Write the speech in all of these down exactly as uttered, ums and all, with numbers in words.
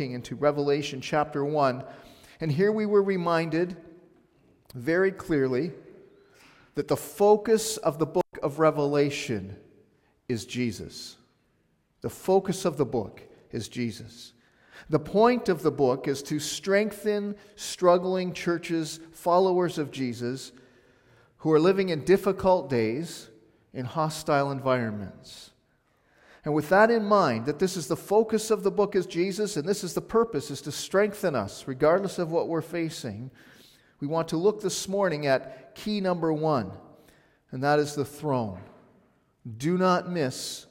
looking into Revelation chapter one. And here we were reminded very clearly that the focus of the book of Revelation is Jesus. The focus of the book is Jesus. The point of the book is to strengthen struggling churches, followers of Jesus, who are living in difficult days in hostile environments. And with that in mind, that this is the focus of the book is Jesus, and this is the purpose, is to strengthen us, regardless of what we're facing, we want to look this morning at key number one, and that is the throne. Do not miss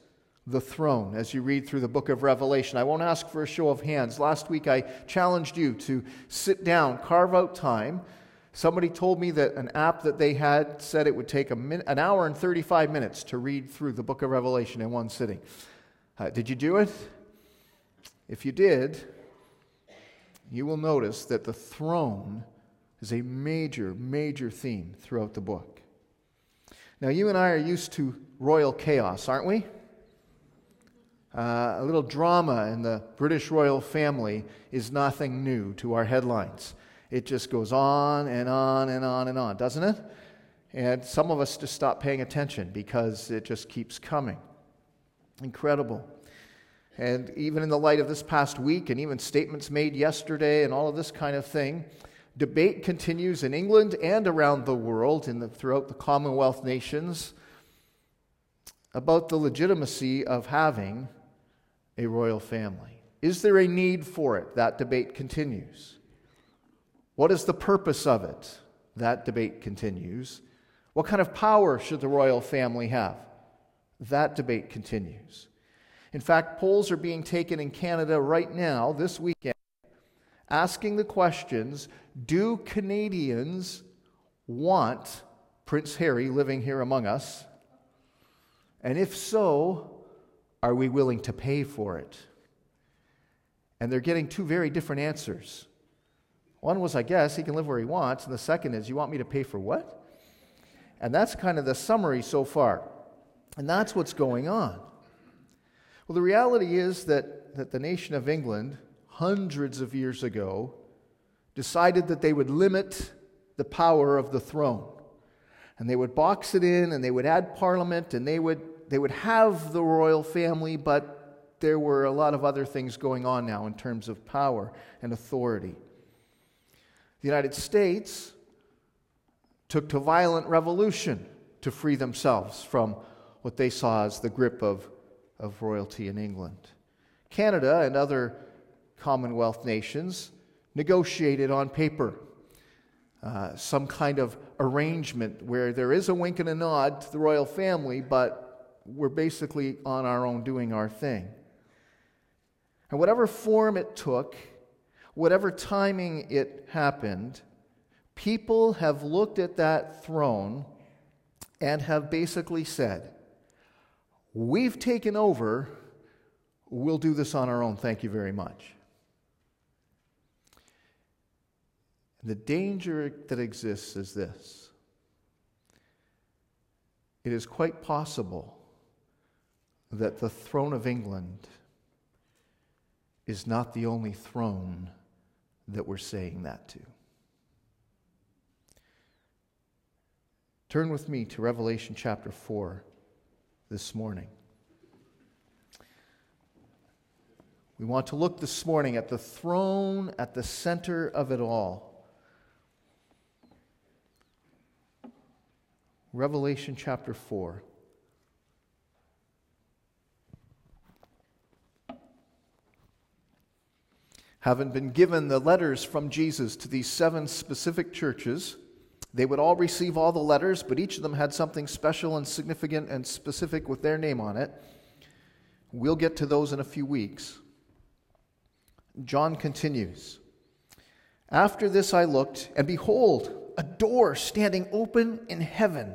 the throne as you read through the book of Revelation. I won't ask for a show of hands. Last week I challenged you to sit down, carve out time. Somebody told me that an app that they had said it would take a min- an hour and thirty-five minutes to read through the book of Revelation in one sitting. Uh, did you do it? If you did, you will notice that the throne is a major, major theme throughout the book. Now, you and I are used to royal chaos, aren't we? Uh, a little drama in the British royal family is nothing new to our headlines. It just goes on and on and on and on, doesn't it? And some of us just stop paying attention because it just keeps coming. Incredible. And even in the light of this past week and even statements made yesterday and all of this kind of thing, debate continues in England and around the world in the, throughout the Commonwealth nations about the legitimacy of having a royal family. Is there a need for it? That debate continues. What is the purpose of it? That debate continues. What kind of power should the royal family have? That debate continues. In fact, polls are being taken in Canada right now, this weekend, asking the questions, do Canadians want Prince Harry living here among us? And if so, are we willing to pay for it? And they're getting two very different answers. One was, I guess, he can live where he wants, and the second is, you want me to pay for what? And that's kind of the summary so far. And that's what's going on. Well, the reality is that, that the nation of England, hundreds of years ago, decided that they would limit the power of the throne. And they would box it in, and they would add parliament, and they would they would have the royal family, but there were a lot of other things going on now in terms of power and authority. The United States took to violent revolution to free themselves from what they saw as the grip of, of royalty in England. Canada and other Commonwealth nations negotiated on paper Uh, some kind of arrangement where there is a wink and a nod to the royal family, but we're basically on our own doing our thing. And whatever form it took, whatever timing it happened, people have looked at that throne and have basically said, we've taken over, we'll do this on our own, thank you very much. The danger that exists is this. It is quite possible that the throne of England is not the only throne that we're saying that to. Turn with me to Revelation chapter four this morning. We want to look this morning at the throne at the center of it all. Revelation chapter four. Having been given the letters from Jesus to these seven specific churches, they would all receive all the letters, but each of them had something special and significant and specific with their name on it. We'll get to those in a few weeks. John continues. After this I looked, and behold, a door standing open in heaven.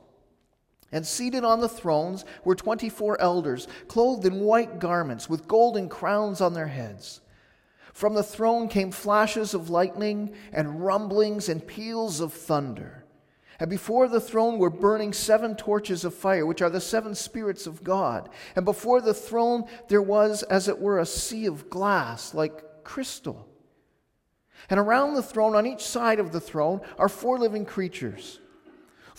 and seated on the thrones were twenty-four elders, clothed in white garments with golden crowns on their heads. From the throne came flashes of lightning and rumblings and peals of thunder. And before the throne were burning seven torches of fire, which are the seven spirits of God. And before the throne there was, as it were, a sea of glass, like crystal. And around the throne, on each side of the throne, are four living creatures,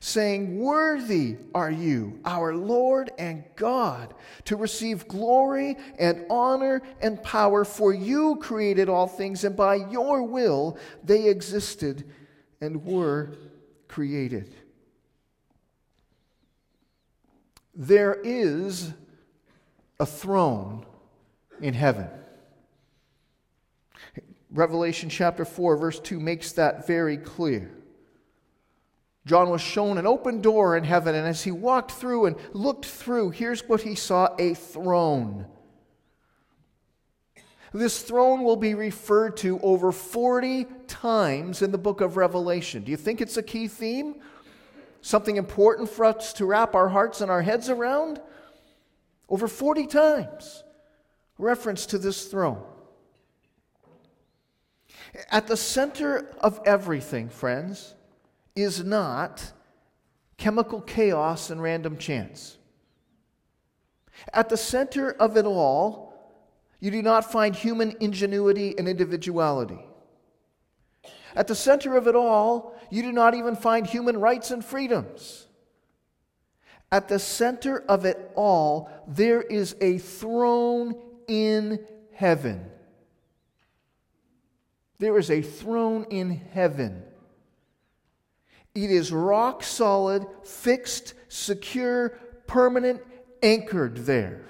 saying, "Worthy are you, our Lord and God, to receive glory and honor and power, for you created all things, and by your will they existed and were created." There is a throne in heaven. Revelation chapter four, verse two makes that very clear. John was shown an open door in heaven, and as he walked through and looked through, here's what he saw: a throne. This throne will be referred to over forty times in the book of Revelation. Do you think it's a key theme? Something important for us to wrap our hearts and our heads around? Over forty times, reference to this throne. At the center of everything, friends, is not chemical chaos and random chance. At the center of it all, you do not find human ingenuity and individuality. At the center of it all, you do not even find human rights and freedoms. At the center of it all, there is a throne in heaven. There is a throne in heaven. It is rock solid, fixed, secure, permanent, anchored there.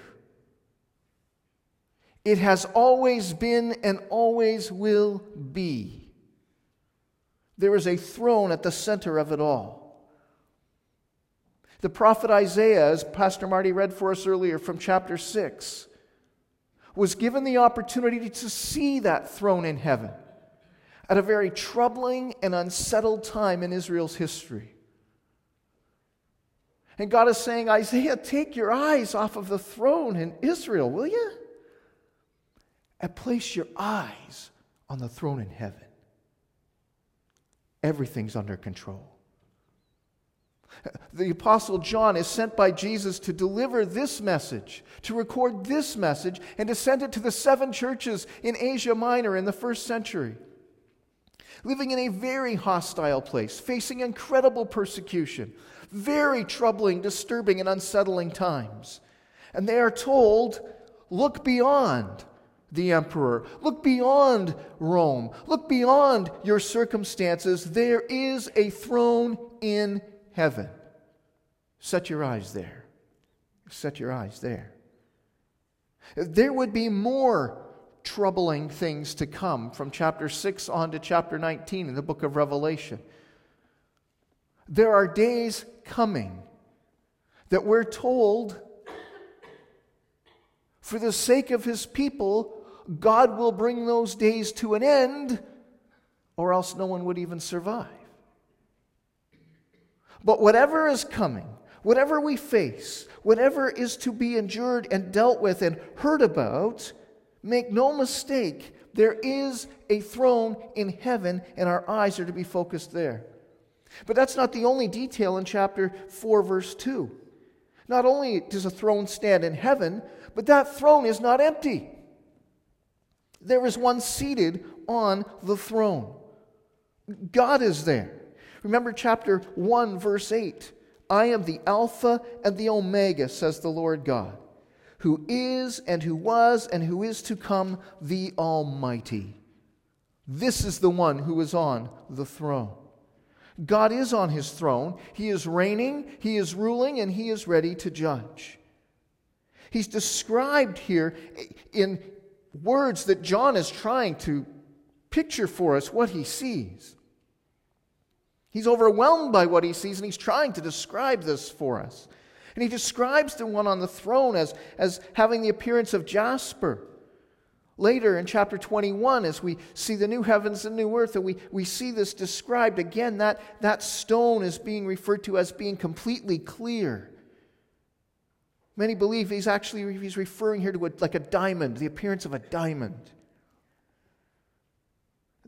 It has always been and always will be. There is a throne at the center of it all. The prophet Isaiah, as Pastor Marty read for us earlier from chapter six, was given the opportunity to see that throne in heaven at a very troubling and unsettled time in Israel's history. And God is saying, "Isaiah, take your eyes off of the throne in Israel, will you? And place your eyes on the throne in heaven. Everything's under control." The Apostle John is sent by Jesus to deliver this message, to record this message, and to send it to the seven churches in Asia Minor in the first century, living in a very hostile place, facing incredible persecution, very troubling, disturbing, and unsettling times. And they are told, look beyond the emperor, look beyond Rome, look beyond your circumstances. There is a throne in heaven. Set your eyes there. Set your eyes there. There would be more troubling things to come from chapter six on to chapter nineteen in the book of Revelation. There are days coming that we're told, for the sake of his people, God will bring those days to an end, or else no one would even survive. But whatever is coming, whatever we face, whatever is to be endured and dealt with and heard about, make no mistake, there is a throne in heaven, and our eyes are to be focused there. But that's not the only detail in chapter four, verse two. Not only does a throne stand in heaven, but that throne is not empty. There is one seated on the throne. God is there. Remember chapter one, verse eight. I am the Alpha and the Omega, says the Lord God, who is and who was and who is to come, the Almighty. This is the one who is on the throne. God is on his throne. He is reigning, he is ruling, and he is ready to judge. He's described here in words that John is trying to picture for us what he sees. He's overwhelmed by what he sees, and he's trying to describe this for us. And he describes the one on the throne as, as having the appearance of jasper. Later in chapter twenty-one, as we see the new heavens and new earth, and we, we see this described again, that, that stone is being referred to as being completely clear. Many believe he's actually he's referring here to a, like a diamond, the appearance of a diamond.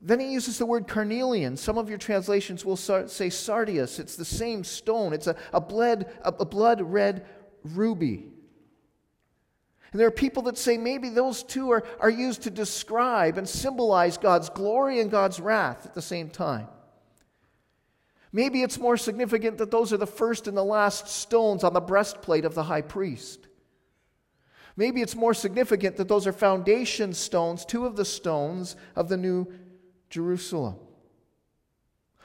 Then he uses the word carnelian. Some of your translations will say sardius. It's the same stone. It's a, a, bled, a blood-red ruby. And there are people that say maybe those two are, are used to describe and symbolize God's glory and God's wrath at the same time. Maybe it's more significant that those are the first and the last stones on the breastplate of the high priest. Maybe it's more significant that those are foundation stones, two of the stones of the new Jerusalem.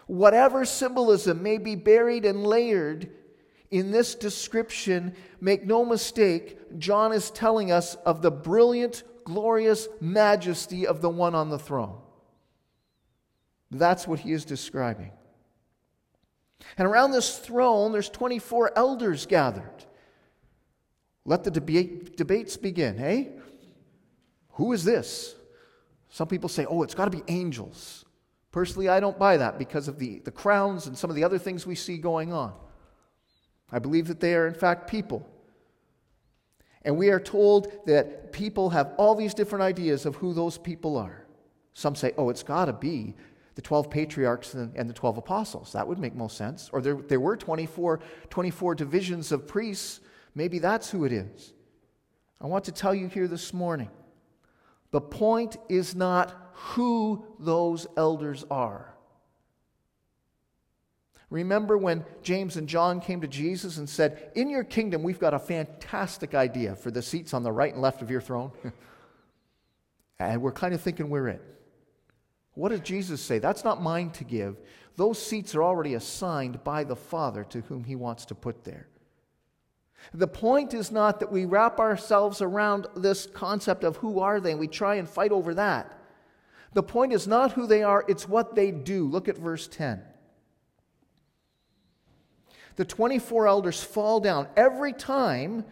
Whatever symbolism may be buried and layered in this description, make no mistake, John is telling us of the brilliant, glorious majesty of the one on the throne. That's what he is describing. And around this throne, there's twenty-four elders gathered. Let the debate, debates begin, eh? Who is this? Some people say, oh, it's got to be angels. Personally, I don't buy that because of the, the crowns and some of the other things we see going on. I believe that they are, in fact, people. And we are told that people have all these different ideas of who those people are. Some say, oh, it's got to be the twelve patriarchs and the twelve apostles. That would make most sense. Or there, there were twenty-four, twenty-four divisions of priests. Maybe that's who it is. I want to tell you here this morning, the point is not who those elders are. Remember when James and John came to Jesus and said, in your kingdom, we've got a fantastic idea for the seats on the right and left of your throne. And we're kind of thinking we're in. What did Jesus say? That's not mine to give. Those seats are already assigned by the Father to whom he wants to put there. The point is not that we wrap ourselves around this concept of who are they and we try and fight over that. The point is not who they are, it's what they do. Look at verse ten. The twenty-four elders fall down every time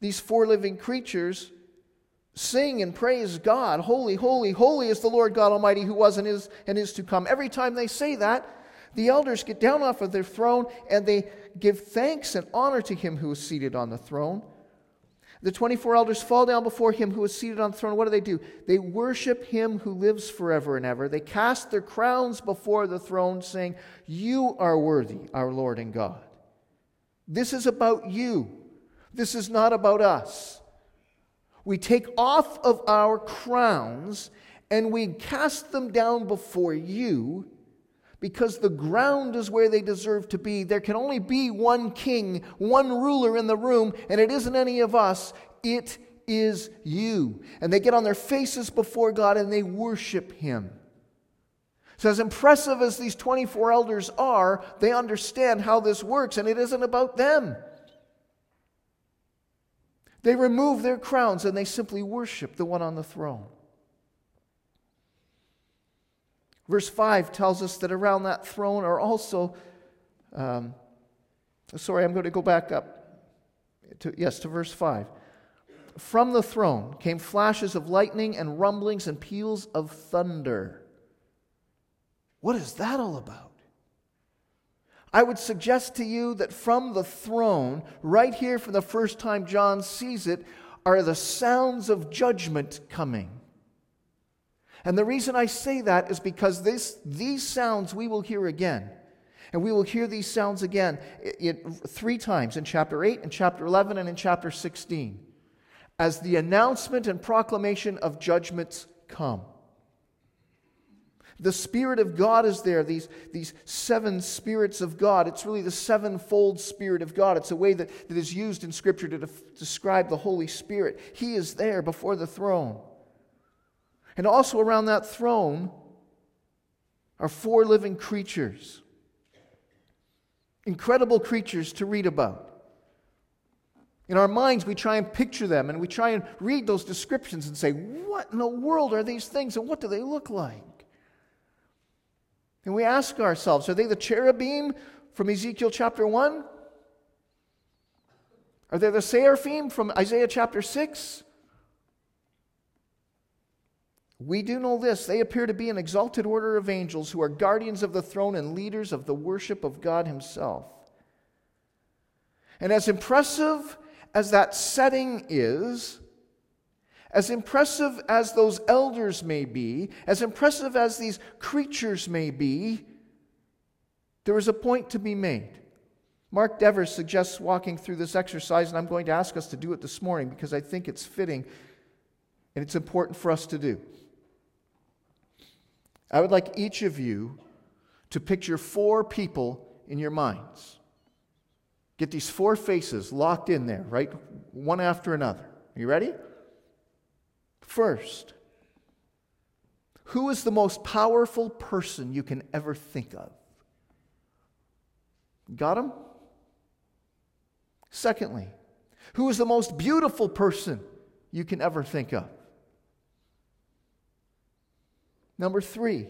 these four living creatures sing and praise God. Holy, holy, holy is the Lord God Almighty who was and is and is to come. Every time they say that, the elders get down off of their throne and they give thanks and honor to him who is seated on the throne. The twenty-four elders fall down before him who is seated on the throne. What do they do? They worship him who lives forever and ever. They cast their crowns before the throne, saying, you are worthy, our Lord and God. This is about you. This is not about us. We take off of our crowns and we cast them down before you, because the ground is where they deserve to be. There can only be one king, one ruler in the room, and it isn't any of us. It is you. And they get on their faces before God and they worship him. So as impressive as these twenty-four elders are, they understand how this works, and it isn't about them. They remove their crowns and they simply worship the one on the throne. Verse five tells us that around that throne are also, um, sorry, I'm going to go back up, to, yes, to verse five. From the throne came flashes of lightning and rumblings and peals of thunder. What is that all about? I would suggest to you that from the throne, right here for the first time John sees it, are the sounds of judgment coming. And the reason I say that is because this, these sounds we will hear again. And we will hear these sounds again it, it, three times, in chapter eight, in chapter eleven, and in chapter sixteen, as the announcement and proclamation of judgments come. The Spirit of God is there, these, these seven spirits of God. It's really the sevenfold Spirit of God. It's a way that, that is used in Scripture to def- describe the Holy Spirit. He is there before the throne. And also around that throne are four living creatures. Incredible creatures to read about. In our minds, we try and picture them, and we try and read those descriptions and say, what in the world are these things, and what do they look like? And we ask ourselves, are they the cherubim from Ezekiel chapter one? Are they the seraphim from Isaiah chapter six? We do know this. They appear to be an exalted order of angels who are guardians of the throne and leaders of the worship of God Himself. And as impressive as that setting is, as impressive as those elders may be, as impressive as these creatures may be, there is a point to be made. Mark Devers suggests walking through this exercise, and I'm going to ask us to do it this morning because I think it's fitting and it's important for us to do. I would like each of you to picture four people in your minds. Get these four faces locked in there, right? One after another. Are you ready? First, who is the most powerful person you can ever think of? Got him? Secondly, who is the most beautiful person you can ever think of? Number three,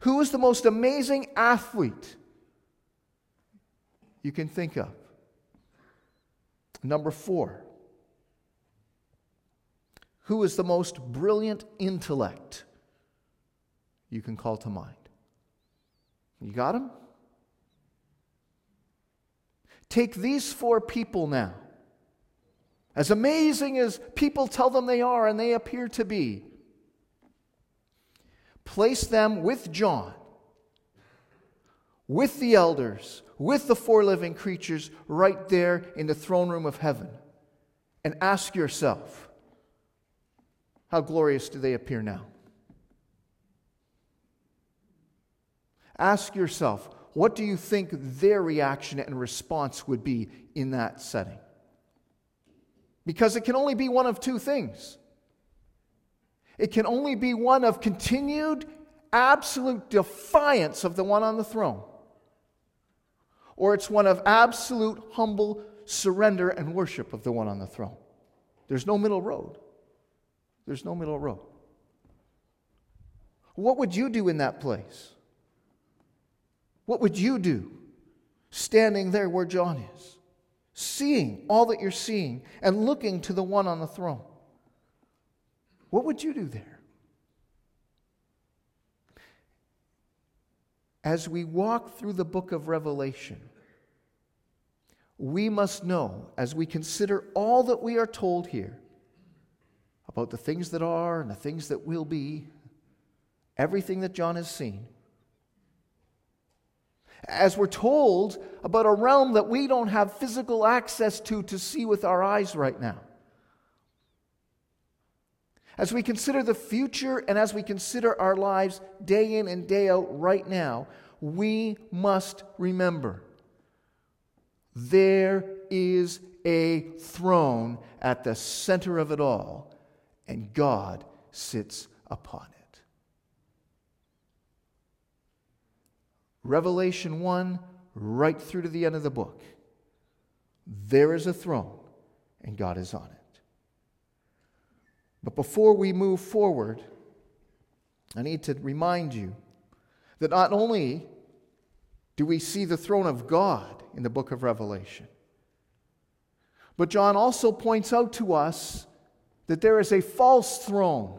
who is the most amazing athlete you can think of? Number four, who is the most brilliant intellect you can call to mind? You got him? Take these four people now, as amazing as people tell them they are and they appear to be, place them with John, with the elders, with the four living creatures right there in the throne room of heaven, and ask yourself, how glorious do they appear now? Ask yourself, what do you think their reaction and response would be in that setting? Because it can only be one of two things. It can only be one of continued, absolute defiance of the one on the throne, or it's one of absolute, humble surrender and worship of the one on the throne. There's no middle road. There's no middle road. What would you do in that place? What would you do standing there where John is, seeing all that you're seeing and looking to the one on the throne? What would you do there? As we walk through the book of Revelation, we must know, as we consider all that we are told here, about the things that are and the things that will be, everything that John has seen. As we're told about a realm that we don't have physical access to to see with our eyes right now. As we consider the future and as we consider our lives day in and day out right now, we must remember there is a throne at the center of it all, and God sits upon it. Revelation one, right through to the end of the book. There is a throne, and God is on it. But before we move forward, I need to remind you that not only do we see the throne of God in the book of Revelation, but John also points out to us that there is a false throne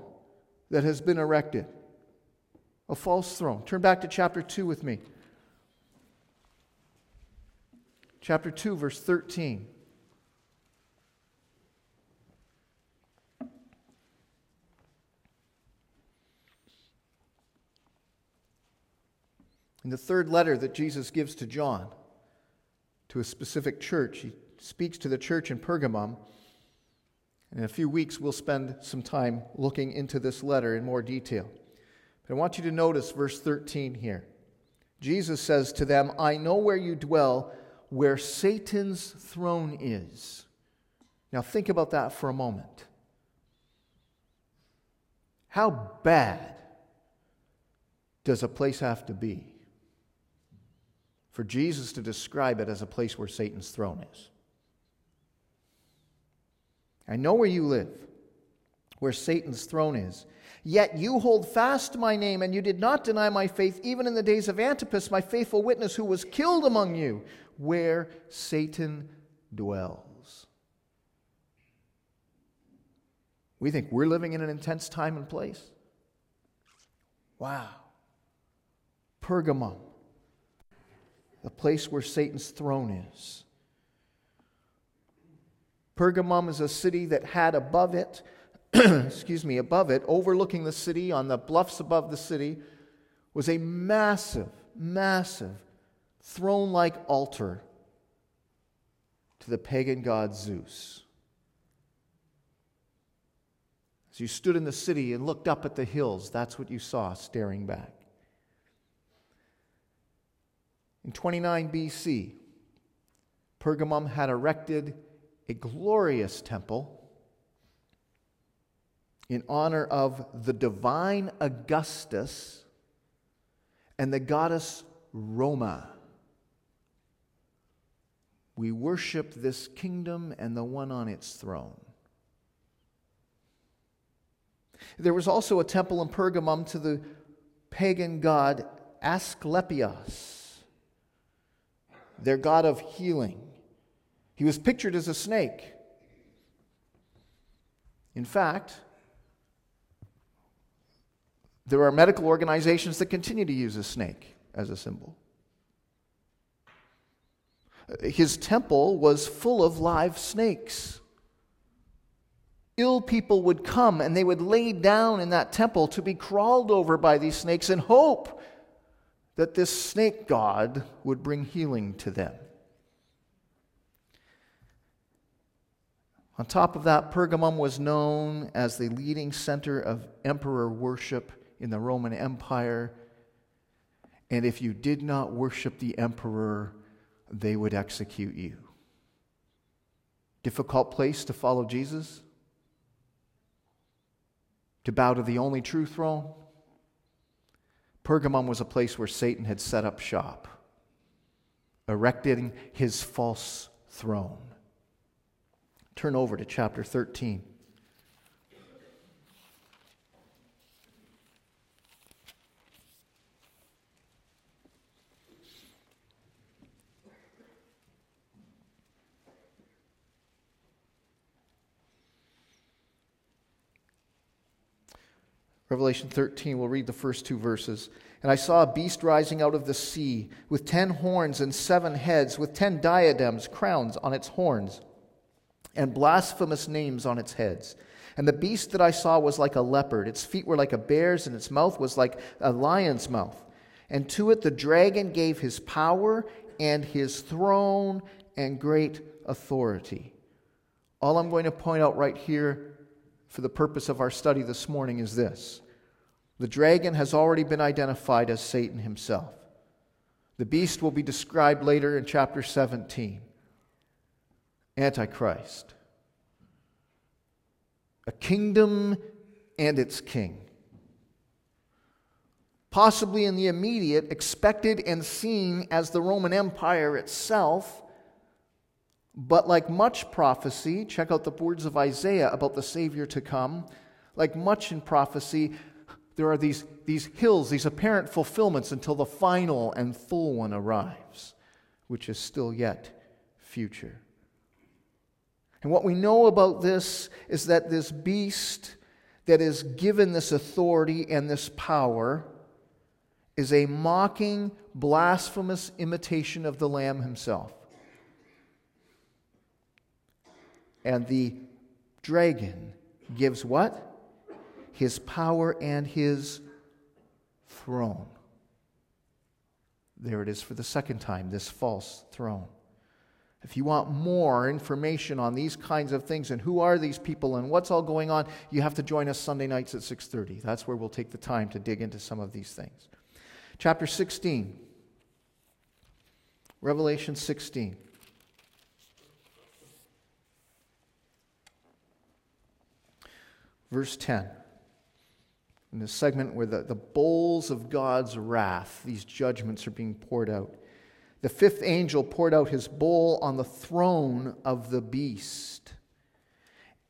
that has been erected. A false throne. Turn back to chapter two with me. Chapter two, verse thirteen. In the third letter that Jesus gives to John, to a specific church, he speaks to the church in Pergamum. In a few weeks, we'll spend some time looking into this letter in more detail. But I want you to notice verse thirteen here. Jesus says to them, I know where you dwell, where Satan's throne is. Now think about that for a moment. How bad does a place have to be for Jesus to describe it as a place where Satan's throne is? I know where you live, where Satan's throne is. Yet you hold fast to my name, and you did not deny my faith, even in the days of Antipas, my faithful witness, who was killed among you, where Satan dwells. We think we're living in an intense time and place? Wow. Pergamum, the place where Satan's throne is. Pergamum is a city that had above it, excuse me, above it, overlooking the city, on the bluffs above the city, was a massive, massive throne-like altar to the pagan god Zeus. As you stood in the city and looked up at the hills, that's what you saw staring back. In twenty-nine B C, Pergamum had erected a glorious temple in honor of the divine Augustus and the goddess Roma. We worship this kingdom and the one on its throne. There was also a temple in Pergamum to the pagan god Asclepius, their god of healing. He was pictured as a snake. In fact, there are medical organizations that continue to use a snake as a symbol. His temple was full of live snakes. Ill people would come and they would lay down in that temple to be crawled over by these snakes in hope that this snake god would bring healing to them. On top of that, Pergamum was known as the leading center of emperor worship in the Roman Empire. And if you did not worship the emperor, they would execute you. Difficult place to follow Jesus? To bow to the only true throne? Pergamum was a place where Satan had set up shop, erecting his false throne. Turn over to chapter thirteen. Revelation thirteen, we'll read the first two verses. And I saw a beast rising out of the sea, with ten horns and seven heads, with ten diadems, crowns on its horns, and blasphemous names on its heads. And the beast that I saw was like a leopard. Its feet were like a bear's, and its mouth was like a lion's mouth. And to it the dragon gave his power and his throne and great authority. All I'm going to point out right here for the purpose of our study this morning is this. The dragon has already been identified as Satan himself. The beast will be described later in chapter seventeen. Antichrist, a kingdom and its king. Possibly in the immediate, expected and seen as the Roman Empire itself, but like much prophecy, check out the words of Isaiah about the Savior to come, like much in prophecy, there are these, these hills, these apparent fulfillments until the final and full one arrives, which is still yet future. And what we know about this is that this beast that is given this authority and this power is a mocking, blasphemous imitation of the Lamb himself. And the dragon gives what? His power and his throne. There it is for the second time, this false throne. If you want more information on these kinds of things and who are these people and what's all going on, you have to join us Sunday nights at six thirty. That's where we'll take the time to dig into some of these things. Chapter sixteen, Revelation sixteen. Verse ten, in this segment where the, the bowls of God's wrath, these judgments are being poured out. The fifth angel poured out his bowl on the throne of the beast,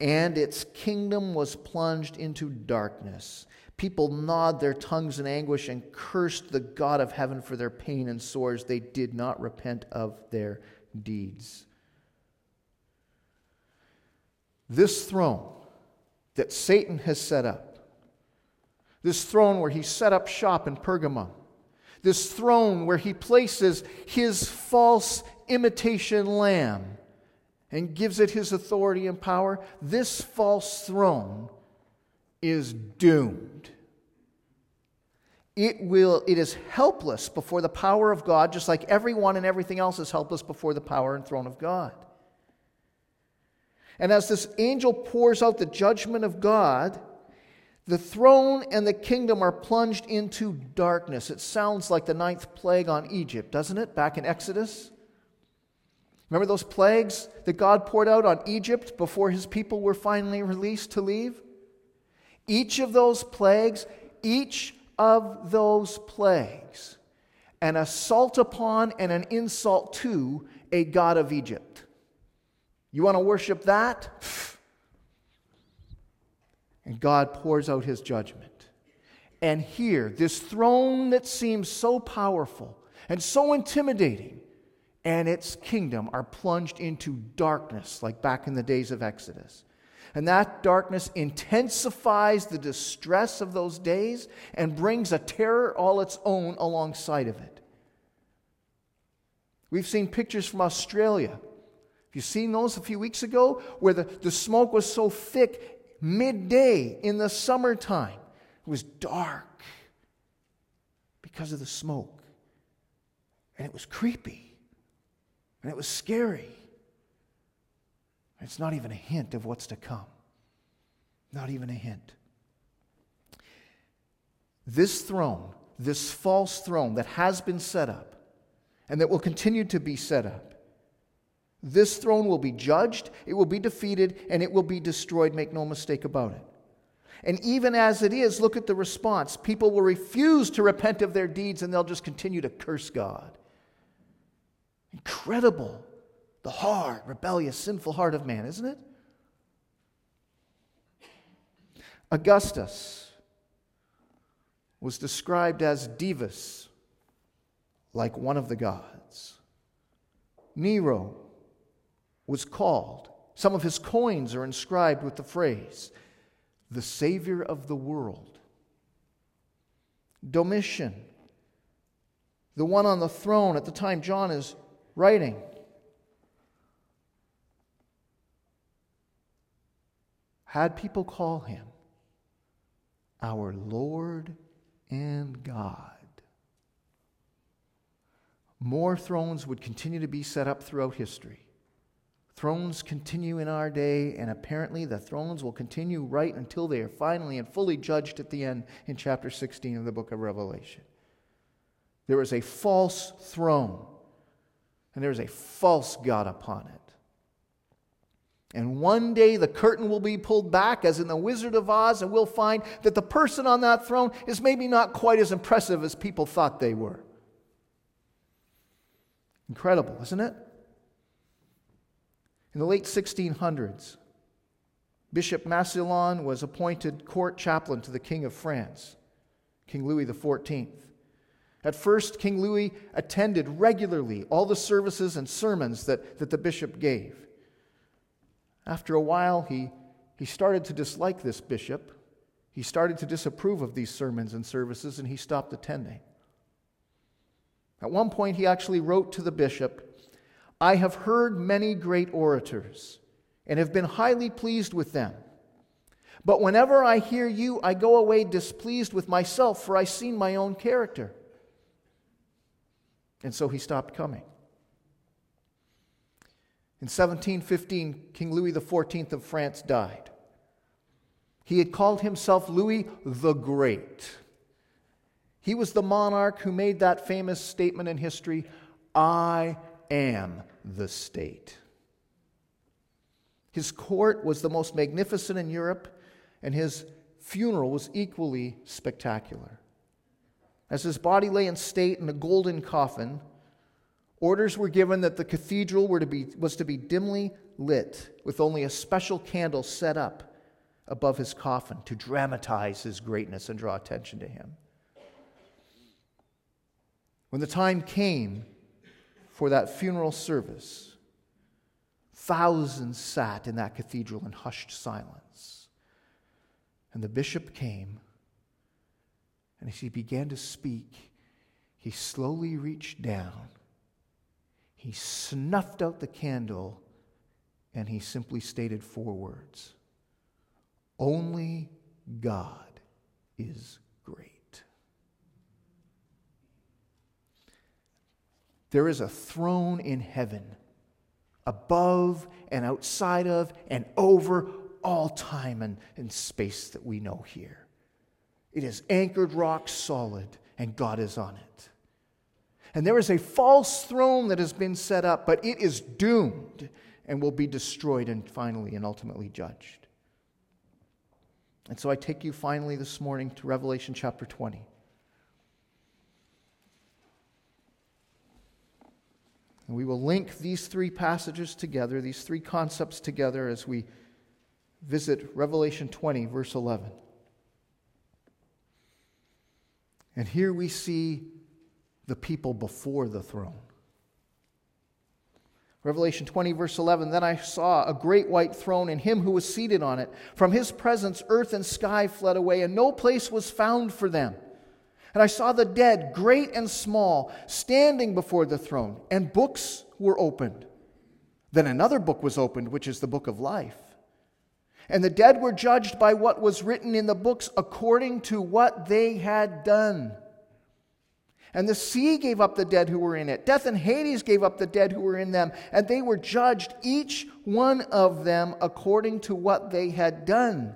and its kingdom was plunged into darkness. People gnawed their tongues in anguish and cursed the God of heaven for their pain and sores. They did not repent of their deeds. This throne that Satan has set up, this throne where he set up shop in Pergamum, this throne where he places his false imitation lamb and gives it his authority and power, this false throne is doomed. It will, it is helpless before the power of God, just like everyone and everything else is helpless before the power and throne of God. And as this angel pours out the judgment of God, the throne and the kingdom are plunged into darkness. It sounds like the ninth plague on Egypt, doesn't it? Back in Exodus. Remember those plagues that God poured out on Egypt before his people were finally released to leave? Each of those plagues, each of those plagues, an assault upon and an insult to a god of Egypt. You want to worship that? And God pours out his judgment. And here, this throne that seems so powerful and so intimidating and its kingdom are plunged into darkness like back in the days of Exodus. And that darkness intensifies the distress of those days and brings a terror all its own alongside of it. We've seen pictures from Australia. You've seen those a few weeks ago where the, the smoke was so thick midday in the summertime. It was dark because of the smoke. And it was creepy. And it was scary. It's not even a hint of what's to come. Not even a hint. This throne, this false throne that has been set up and that will continue to be set up, this throne will be judged, it will be defeated, and it will be destroyed. Make no mistake about it. And even as it is, look at the response. People will refuse to repent of their deeds, and they'll just continue to curse God. Incredible, the hard, rebellious, sinful heart of man, isn't it? Augustus was described as Divus, like one of the gods. Nero was called. Some of his coins are inscribed with the phrase, the Savior of the world. Domitian, the one on the throne at the time John is writing, had people call him our Lord and God. More thrones would continue to be set up throughout history. Thrones continue in our day, and apparently the thrones will continue right until they are finally and fully judged at the end in chapter sixteen of the book of Revelation. There is a false throne, and there is a false God upon it. And one day the curtain will be pulled back, as in The Wizard of Oz, and we'll find that the person on that throne is maybe not quite as impressive as people thought they were. Incredible, isn't it? In the late sixteen hundreds, Bishop Massillon was appointed court chaplain to the King of France, King Louis the fourteenth. At first, King Louis attended regularly all the services and sermons that, that the bishop gave. After a while, he, he started to dislike this bishop. He started to disapprove of these sermons and services, and he stopped attending. At one point, he actually wrote to the bishop, I have heard many great orators and have been highly pleased with them. But whenever I hear you, I go away displeased with myself, for I see my own character. And so he stopped coming. In seventeen fifteen, King Louis the fourteenth of France died. He had called himself Louis the Great. He was the monarch who made that famous statement in history, "I am the state." His court was the most magnificent in Europe, and his funeral was equally spectacular. As his body lay in state in a golden coffin, orders were given that the cathedral were to be, was to be dimly lit with only a special candle set up above his coffin to dramatize his greatness and draw attention to him. When the time came for that funeral service, thousands sat in that cathedral in hushed silence. And the bishop came, and as he began to speak, he slowly reached down. He snuffed out the candle, and he simply stated four words: "Only God is great." There is a throne in heaven, above and outside of and over all time and, and space that we know here. It is anchored rock solid, and God is on it. And there is a false throne that has been set up, but it is doomed and will be destroyed and finally and ultimately judged. And so I take you finally this morning to Revelation chapter twenty. And we will link these three passages together, these three concepts together, as we visit Revelation twenty, verse eleven. And here we see the people before the throne. Revelation twenty, verse eleven, "Then I saw a great white throne and him who was seated on it. From his presence earth and sky fled away, and no place was found for them. And I saw the dead, great and small, standing before the throne, and books were opened. Then another book was opened, which is the book of life. And the dead were judged by what was written in the books according to what they had done. And the sea gave up the dead who were in it. Death and Hades gave up the dead who were in them, and they were judged, each one of them, according to what they had done.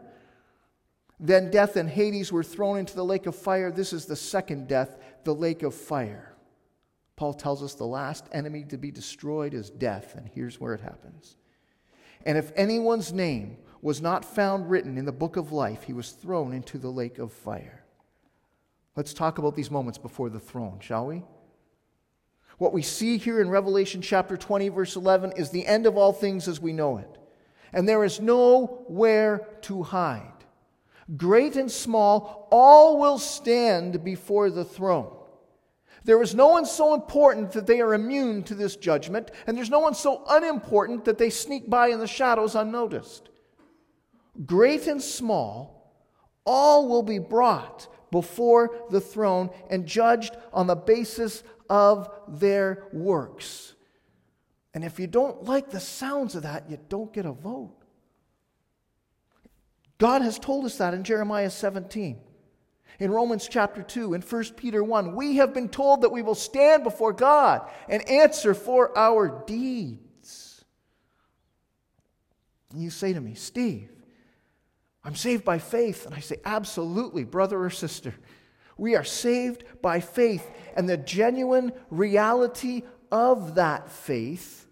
Then death and Hades were thrown into the lake of fire." This is the second death, the lake of fire. Paul tells us the last enemy to be destroyed is death, and here's where it happens. "And if anyone's name was not found written in the book of life, he was thrown into the lake of fire." Let's talk about these moments before the throne, shall we? What we see here in Revelation chapter twenty, verse eleven, is the end of all things as we know it. And there is nowhere to hide. Great and small, all will stand before the throne. There is no one so important that they are immune to this judgment, and there's no one so unimportant that they sneak by in the shadows unnoticed. Great and small, all will be brought before the throne and judged on the basis of their works. And if you don't like the sounds of that, you don't get a vote. God has told us that in Jeremiah seventeen, in Romans chapter two, in First Peter one. We have been told that we will stand before God and answer for our deeds. And you say to me, "Steve, I'm saved by faith." And I say, absolutely, brother or sister. We are saved by faith. And the genuine reality of that faith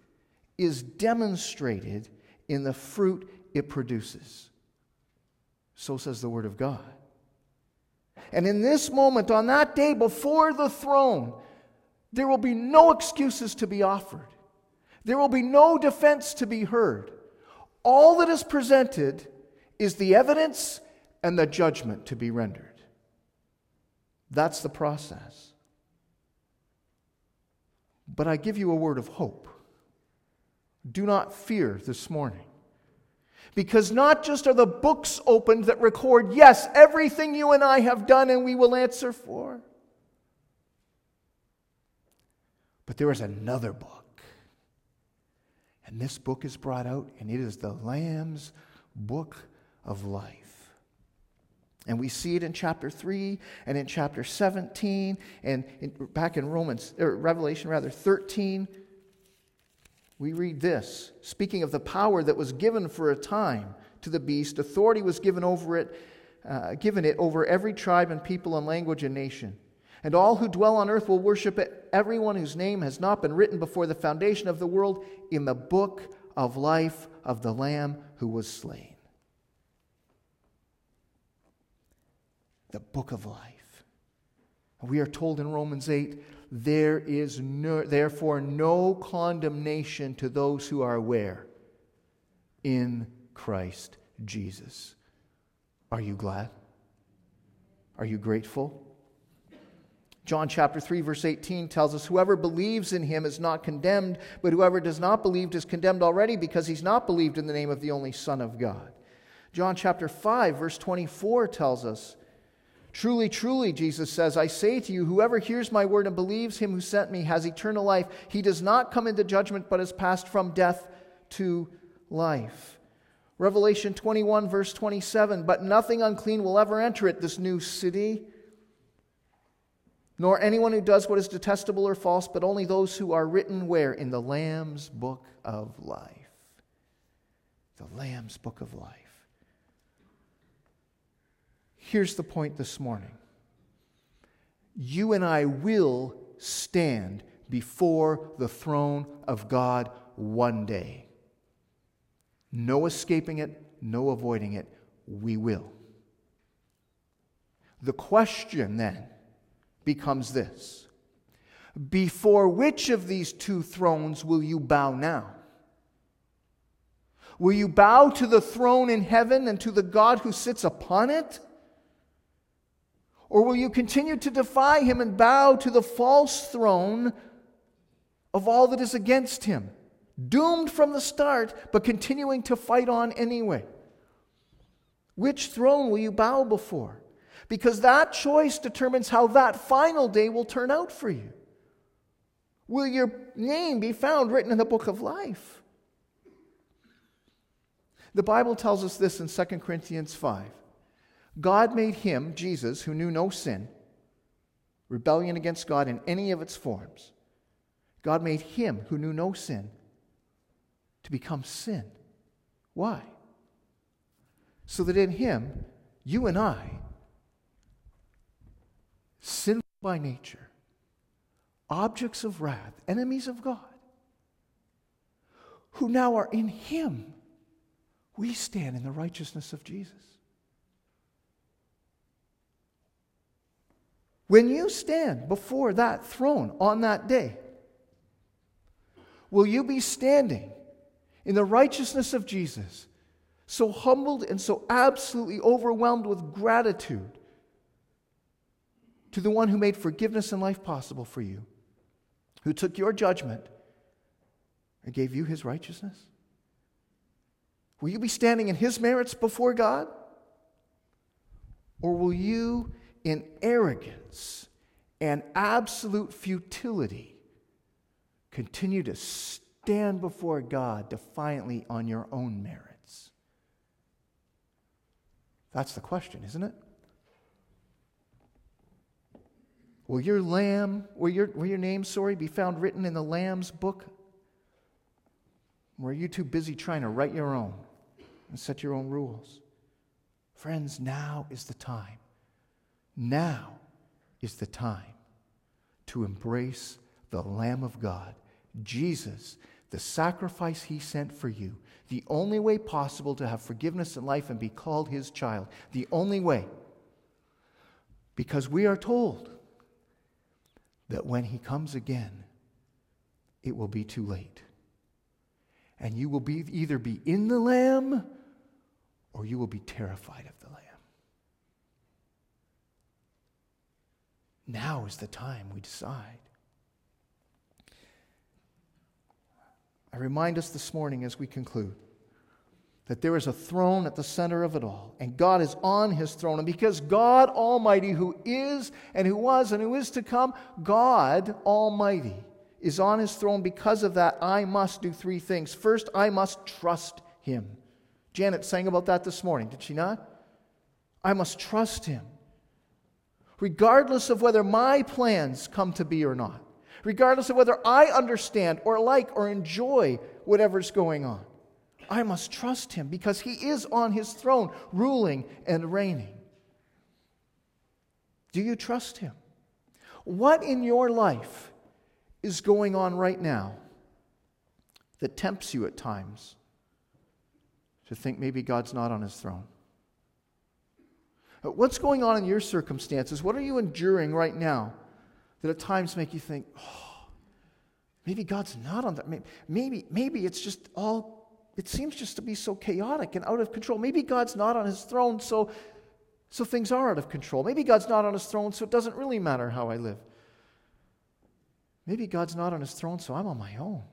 is demonstrated in the fruit it produces. So says the Word of God. And in this moment, on that day before the throne, there will be no excuses to be offered. There will be no defense to be heard. All that is presented is the evidence and the judgment to be rendered. That's the process. But I give you a word of hope. Do not fear this morning. Because not just are the books opened that record, yes, everything you and I have done and we will answer for, but there is another book. And this book is brought out, and it is the Lamb's book of life. And we see it in chapter three and in chapter seventeen and in, back in Romans, or Revelation rather, thirteen. we read this, speaking of the power that was given for a time to the beast, authority was given over it, uh, given it over every tribe and people and language and nation. And all who dwell on earth will worship it, everyone whose name has not been written before the foundation of the world in the book of life of the Lamb who was slain. The book of life. We are told in Romans eight, there is no, therefore no condemnation to those who are where? In Christ Jesus. Are you glad? Are you grateful? John chapter three verse eighteen tells us, whoever believes in him is not condemned, but whoever does not believe is condemned already because he's not believed in the name of the only Son of God. John chapter five verse twenty-four tells us, truly, truly, Jesus says, I say to you, whoever hears my word and believes him who sent me has eternal life. He does not come into judgment, but is passed from death to life. Revelation twenty-one verse twenty-seven, but nothing unclean will ever enter it, this new city, nor anyone who does what is detestable or false, but only those who are written where? In the Lamb's book of life. The Lamb's book of life. Here's the point this morning. You and I will stand before the throne of God one day. No escaping it, no avoiding it. We will. The question then becomes this. Before which of these two thrones will you bow now? Will you bow to the throne in heaven and to the God who sits upon it? Or will you continue to defy him and bow to the false throne of all that is against him? Doomed from the start, but continuing to fight on anyway. Which throne will you bow before? Because that choice determines how that final day will turn out for you. Will your name be found written in the book of life? The Bible tells us this in Second Corinthians five. God made him, Jesus, who knew no sin, rebellion against God in any of its forms. God made him who knew no sin to become sin. Why? So that in him, you and I, sinful by nature, objects of wrath, enemies of God, who now are in him, we stand in the righteousness of Jesus. When you stand before that throne on that day, will you be standing in the righteousness of Jesus, so humbled and so absolutely overwhelmed with gratitude to the one who made forgiveness and life possible for you, who took your judgment and gave you his righteousness? Will you be standing in his merits before God? Or will you, in arrogance and absolute futility, continue to stand before God defiantly on your own merits? That's the question, isn't it? Will your lamb, will your, will your name, sorry, be found written in the Lamb's book? Or are you too busy trying to write your own and set your own rules? Friends, now is the time. Now is the time to embrace the Lamb of God, Jesus, the sacrifice he sent for you, the only way possible to have forgiveness in life and be called his child, the only way. Because we are told that when he comes again, it will be too late. And you will be either be in the Lamb or you will be terrified of the Lamb. Now is the time we decide. I remind us this morning as we conclude that there is a throne at the center of it all, and God is on his throne. And because God Almighty, who is and who was and who is to come, God Almighty is on his throne, because of that, I must do three things. First, I must trust him. Janet sang about that this morning, did she not? I must trust him. Regardless of whether my plans come to be or not. regardless of whether I understand or like or enjoy whatever's going on. I must trust him because he is on his throne, ruling and reigning. Do you trust him? What in your life is going on right now that tempts you at times to think maybe God's not on his throne? What's going on in your circumstances? What are you enduring right now that at times make you think, oh, maybe God's not on that. Maybe, maybe, maybe it's just all, it seems just to be so chaotic and out of control. Maybe God's not on his throne, so, so things are out of control. Maybe God's not on his throne, so it doesn't really matter how I live. Maybe God's not on his throne, so I'm on my own.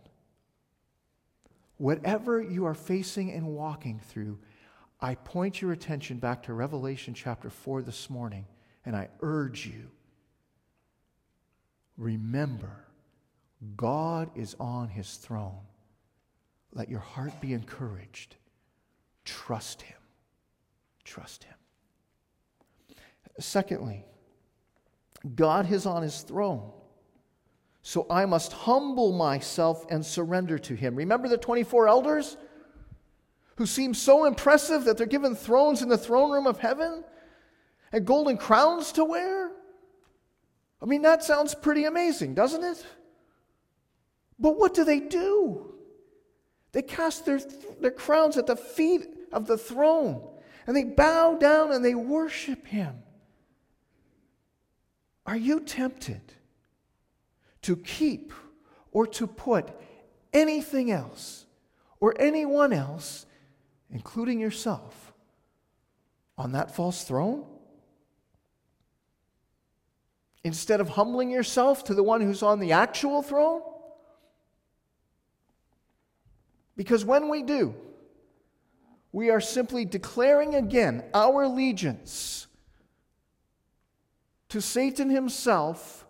Whatever you are facing and walking through, I point your attention back to Revelation chapter four this morning, and I urge you, remember, God is on his throne. Let your heart be encouraged. Trust him. Trust him. Secondly, God is on his throne, so I must humble myself and surrender to him. Remember the twenty-four elders who seem so impressive that they're given thrones in the throne room of heaven and golden crowns to wear? I mean, that sounds pretty amazing, doesn't it? But what do they do? They cast their, th- their crowns at the feet of the throne, and they bow down and they worship him. Are you tempted to keep or to put anything else or anyone else, including yourself, on that false throne? Instead of humbling yourself to the one who's on the actual throne? Because when we do, we are simply declaring again our allegiance to Satan himself,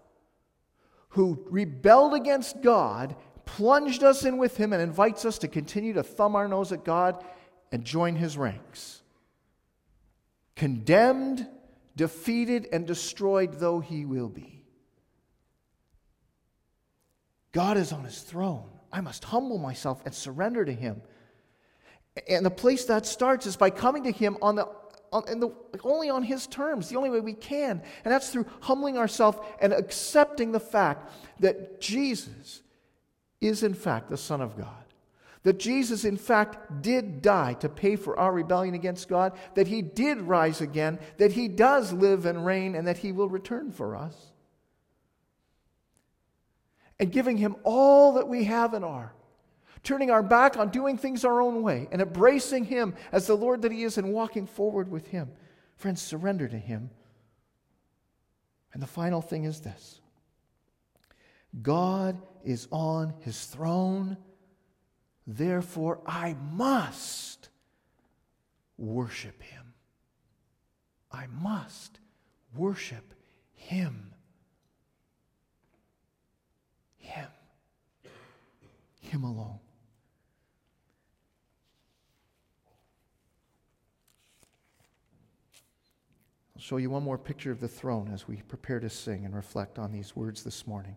who rebelled against God, plunged us in with him, and invites us to continue to thumb our nose at God and join his ranks. Condemned, defeated, and destroyed though he will be. God is on his throne. I must humble myself and surrender to him. And the place that starts is by coming to him on the, on, in the only on his terms, the only way we can. And that's through humbling ourselves and accepting the fact that Jesus is in fact the Son of God. That Jesus, in fact, did die to pay for our rebellion against God, that he did rise again, that he does live and reign, and that he will return for us. And giving him all that we have and are, turning our back on doing things our own way, and embracing him as the Lord that he is and walking forward with him. Friends, surrender to him. And the final thing is this: God is on his throne. Therefore, I must worship him. I must worship him. Him. Him alone. I'll show you one more picture of the throne as we prepare to sing and reflect on these words this morning.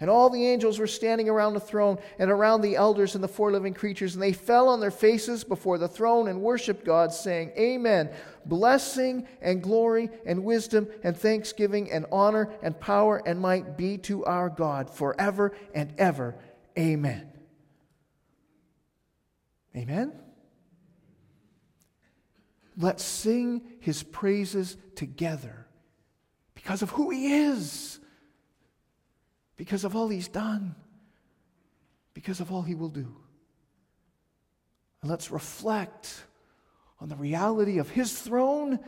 And all the angels were standing around the throne and around the elders and the four living creatures, and they fell on their faces before the throne and worshiped God, saying, 'Amen. Blessing and glory and wisdom and thanksgiving and honor and power and might be to our God forever and ever. Amen.'" Amen? Let's sing his praises together because of who he is, because of all he's done, because of all he will do. And let's reflect on the reality of his throne,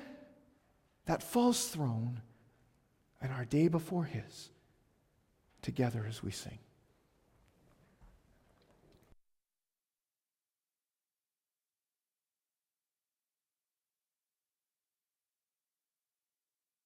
that false throne, and our day before his, together as we sing.